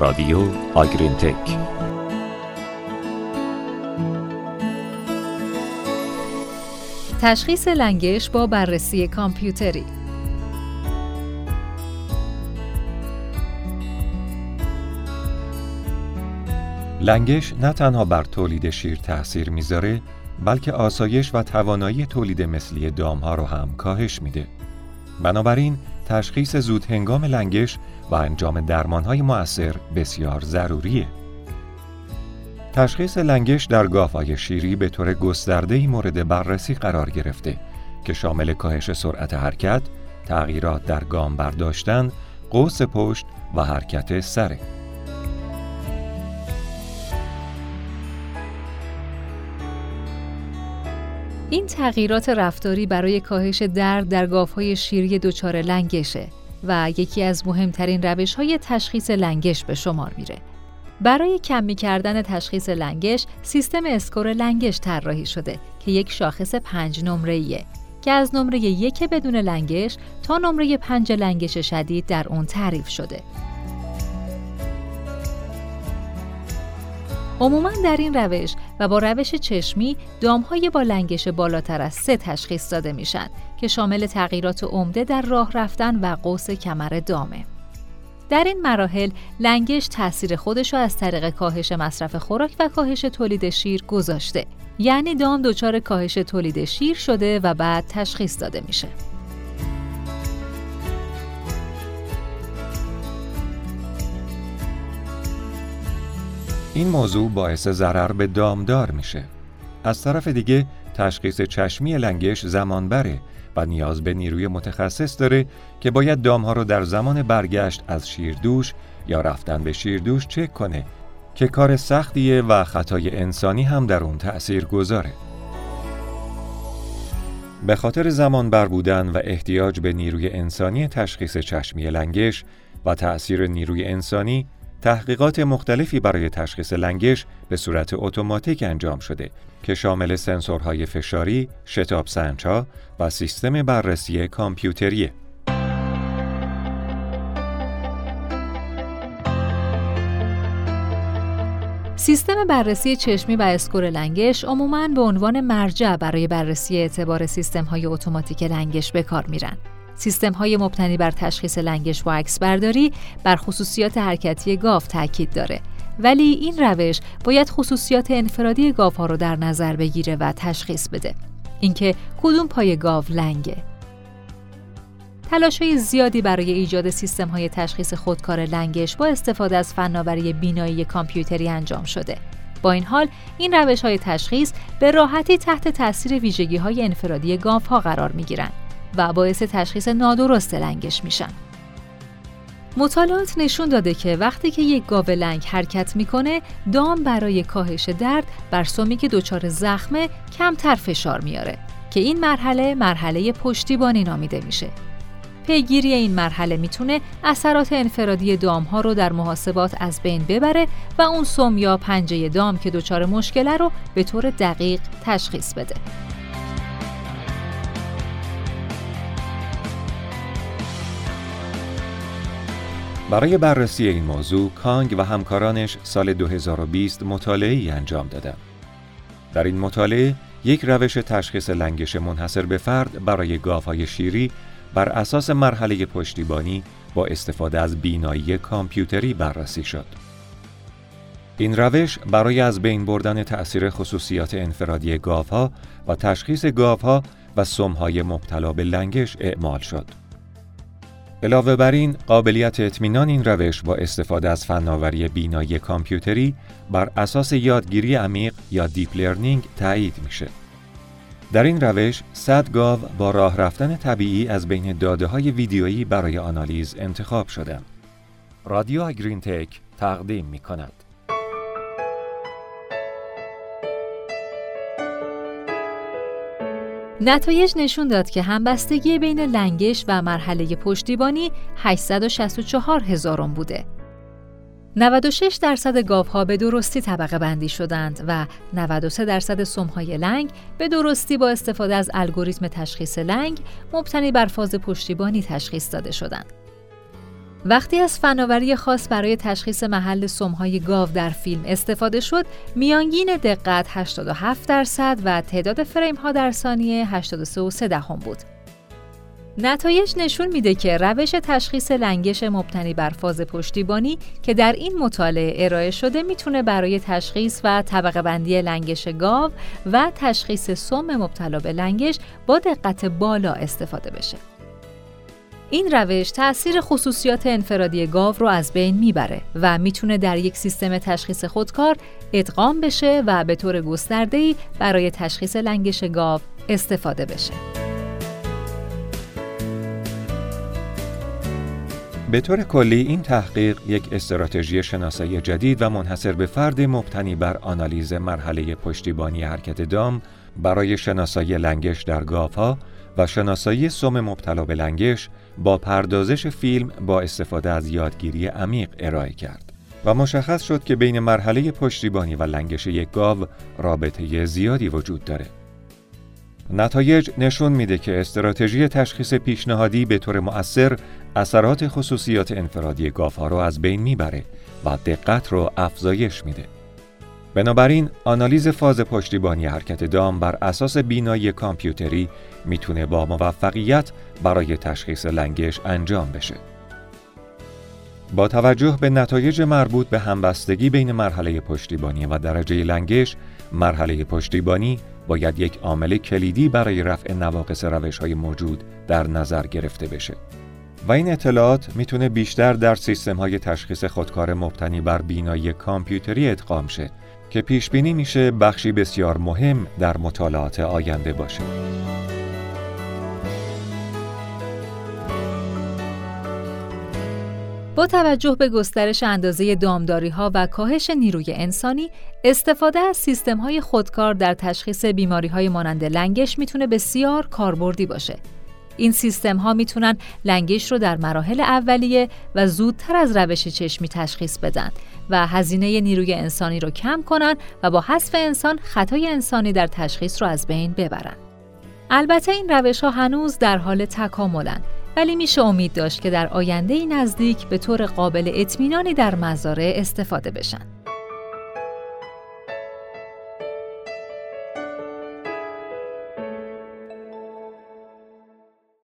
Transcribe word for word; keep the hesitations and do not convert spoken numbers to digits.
رادیو آگرین تک. تشخیص لنگش با بررسی کامپیوتری. لنگش نه تنها بر تولید شیر تأثیر میذاره، بلکه آسایش و توانایی تولید مثلی دامها رو هم کاهش میده. بنابراین تشخیص زود هنگام لنگش و انجام درمانهای مؤثر بسیار ضروریه. تشخیص لنگش در گاوهای شیری به طور گسترده‌ای مورد بررسی قرار گرفته که شامل کاهش سرعت حرکت، تغییرات در گام برداشتن، قوس پشت و حرکت سره. این تغییرات رفتاری برای کاهش درد در گاوهای شیری دچار لنگشه و یکی از مهمترین روش‌های تشخیص لنگش به شمار میره. برای کمی کردن تشخیص لنگش، سیستم اسکور لنگش طراحی شده که یک شاخص پنج نمره‌ایه که از نمره یک بدون لنگش تا نمره پنج لنگش شدید در اون تعریف شده. عموماً در این روش و با روش چشمی، دام‌های با لنگش بالاتر از سه تشخیص داده میشن که شامل تغییرات عمده در راه رفتن و قوس کمر دامه. در این مراحل، لنگش تأثیر خودشو از طریق کاهش مصرف خوراک و کاهش تولید شیر گذاشته. یعنی دام دچار کاهش تولید شیر شده و بعد تشخیص داده میشه. این موضوع باعث ضرر به دامدار میشه. از طرف دیگه، تشخیص چشمی لنگش زمان بره و نیاز به نیروی متخصص داره که باید دامها رو در زمان برگشت از شیردوش یا رفتن به شیردوش چک کنه که کار سختیه و خطای انسانی هم در اون تأثیر گذاره. به خاطر زمان بر بودن و احتیاج به نیروی انسانی تشخیص چشمی لنگش و تأثیر نیروی انسانی، تحقیقات مختلفی برای تشخیص لنگش به صورت اتوماتیک انجام شده که شامل سنسورهای فشاری، شتاب سنج‌ها و سیستم بررسی کامپیوتریه. سیستم بررسی چشمی و اسکور لنگش عموماً به عنوان مرجع برای بررسی اعتبار سیستم‌های اتوماتیک لنگش به کار میرن. سیستم‌های مبتنی بر تشخیص لنگش و عکسبرداری بر خصوصیات حرکتی گاو تاکید داره، ولی این روش باید خصوصیات انفرادی گاوها رو در نظر بگیره و تشخیص بده، اینکه کدوم پای گاو لنگه. تلاش‌های زیادی برای ایجاد سیستم‌های تشخیص خودکار لنگش با استفاده از فناوری بینایی کامپیوتری انجام شده. با این حال، این روش‌های تشخیص به راحتی تحت تأثیر ویژگی‌های انفرادی گاوها قرار می‌گیرن و باعث تشخیص نادرست لنگش میشن. مطالعات نشون داده که وقتی که یک گاو لنگ حرکت میکنه، دام برای کاهش درد بر سمی که دچار زخمه کمتر فشار میاره که این مرحله مرحله پشتیبانی نامیده میشه. پیگیری این مرحله میتونه اثرات انفرادی دامها رو در محاسبات از بین ببره و اون سم یا پنجه دام که دچار مشکله رو به طور دقیق تشخیص بده. برای بررسی این موضوع، کانگ و همکارانش سال دو هزار و بیست مطالعه‌ای انجام دادند. در این مطالعه، یک روش تشخیص لنگش منحصر به فرد برای گاوهای شیری بر اساس مرحله پشتیبانی با استفاده از بینایی کامپیوتری بررسی شد. این روش برای از بین بردن تأثیر خصوصیات انفرادی گاوها و تشخیص گاوها و سمهای مبتلا به لنگش اعمال شد. علاوه بر این، قابلیت اطمینان این روش با استفاده از فناوری بینایی کامپیوتری بر اساس یادگیری عمیق یا دیپ لرنینگ تایید میشه. در این روش، صد گاو با راه رفتن طبیعی از بین داده‌های ویدیویی برای آنالیز انتخاب شدند. رادیو آگرین تک تقدیم می‌کند. نتایج نشون داد که همبستگی بین لنگش و مرحله پشتیبانی هشتصد و شصت و چهار هزارم بوده. نود و شش درصد گاوها به درستی طبقه بندی شدند و نود و سه درصد سمهای لنگ به درستی با استفاده از الگوریتم تشخیص لنگ مبتنی بر فاز پشتیبانی تشخیص داده شدند. وقتی از فناوری خاص برای تشخیص محل سمهای گاو در فیلم استفاده شد، میانگین دقت هشتاد و هفت درصد و تعداد فریم ها در ثانیه هشتاد و سه و سه دهم بود. نتایج نشون میده که روش تشخیص لنگش مبتنی بر فاز پشتیبانی که در این مطالعه ارائه شده میتونه برای تشخیص و طبقه بندی لنگش گاو و تشخیص سم مبتلا به لنگش با دقت بالا استفاده بشه. این روش تأثیر خصوصیات انفرادی گاو رو از بین میبره و میتونه در یک سیستم تشخیص خودکار ادغام بشه و به طور گسترده‌ای برای تشخیص لنگش گاو استفاده بشه. به طور کلی این تحقیق یک استراتژی شناسایی جدید و منحصر به فرد مبتنی بر آنالیز مرحله پشتیبانی حرکت دام برای شناسایی لنگش در گاوها و شناسایی سم مبتلا به لنگش با پردازش فیلم با استفاده از یادگیری عمیق ارائه کرد و مشخص شد که بین مرحله پشتیبانی و لنگش یک گاو رابطه زیادی وجود دارد. نتایج نشون میده که استراتژی تشخیص پیشنهادی به طور مؤثر اثرات خصوصیات انفرادی گاوها رو از بین میبره و دقت رو افزایش میده. بنابراین آنالیز فاز پشتیبانی حرکت دام بر اساس بینایی کامپیوتری میتونه با موفقیت برای تشخیص لنگش انجام بشه. با توجه به نتایج مربوط به همبستگی بین مرحله پشتیبانی و درجه لنگش، مرحله پشتیبانی باید یک عامل کلیدی برای رفع نواقص روش‌های موجود در نظر گرفته بشه. و این اطلاعات میتونه بیشتر در سیستم‌های تشخیص خودکار مبتنی بر بینایی کامپیوتری ادغام شه که پیش بینی میشه بخشی بسیار مهم در مطالعات آینده باشه. با توجه به گسترش اندازه دامداری‌ها و کاهش نیروی انسانی، استفاده از سیستم‌های خودکار در تشخیص بیماری‌های مانند لنگش میتونه بسیار کاربردی باشه. این سیستم‌ها میتونن لنگش رو در مراحل اولیه و زودتر از روش چشمی تشخیص بدن و هزینه نیروی انسانی رو کم کنن و با حذف انسان خطای انسانی در تشخیص رو از بین ببرن. البته این روش‌ها هنوز در حال تکاملن، ولی میشه امید داشت که در آینده نزدیک به طور قابل اطمینانی در مزارع استفاده بشن.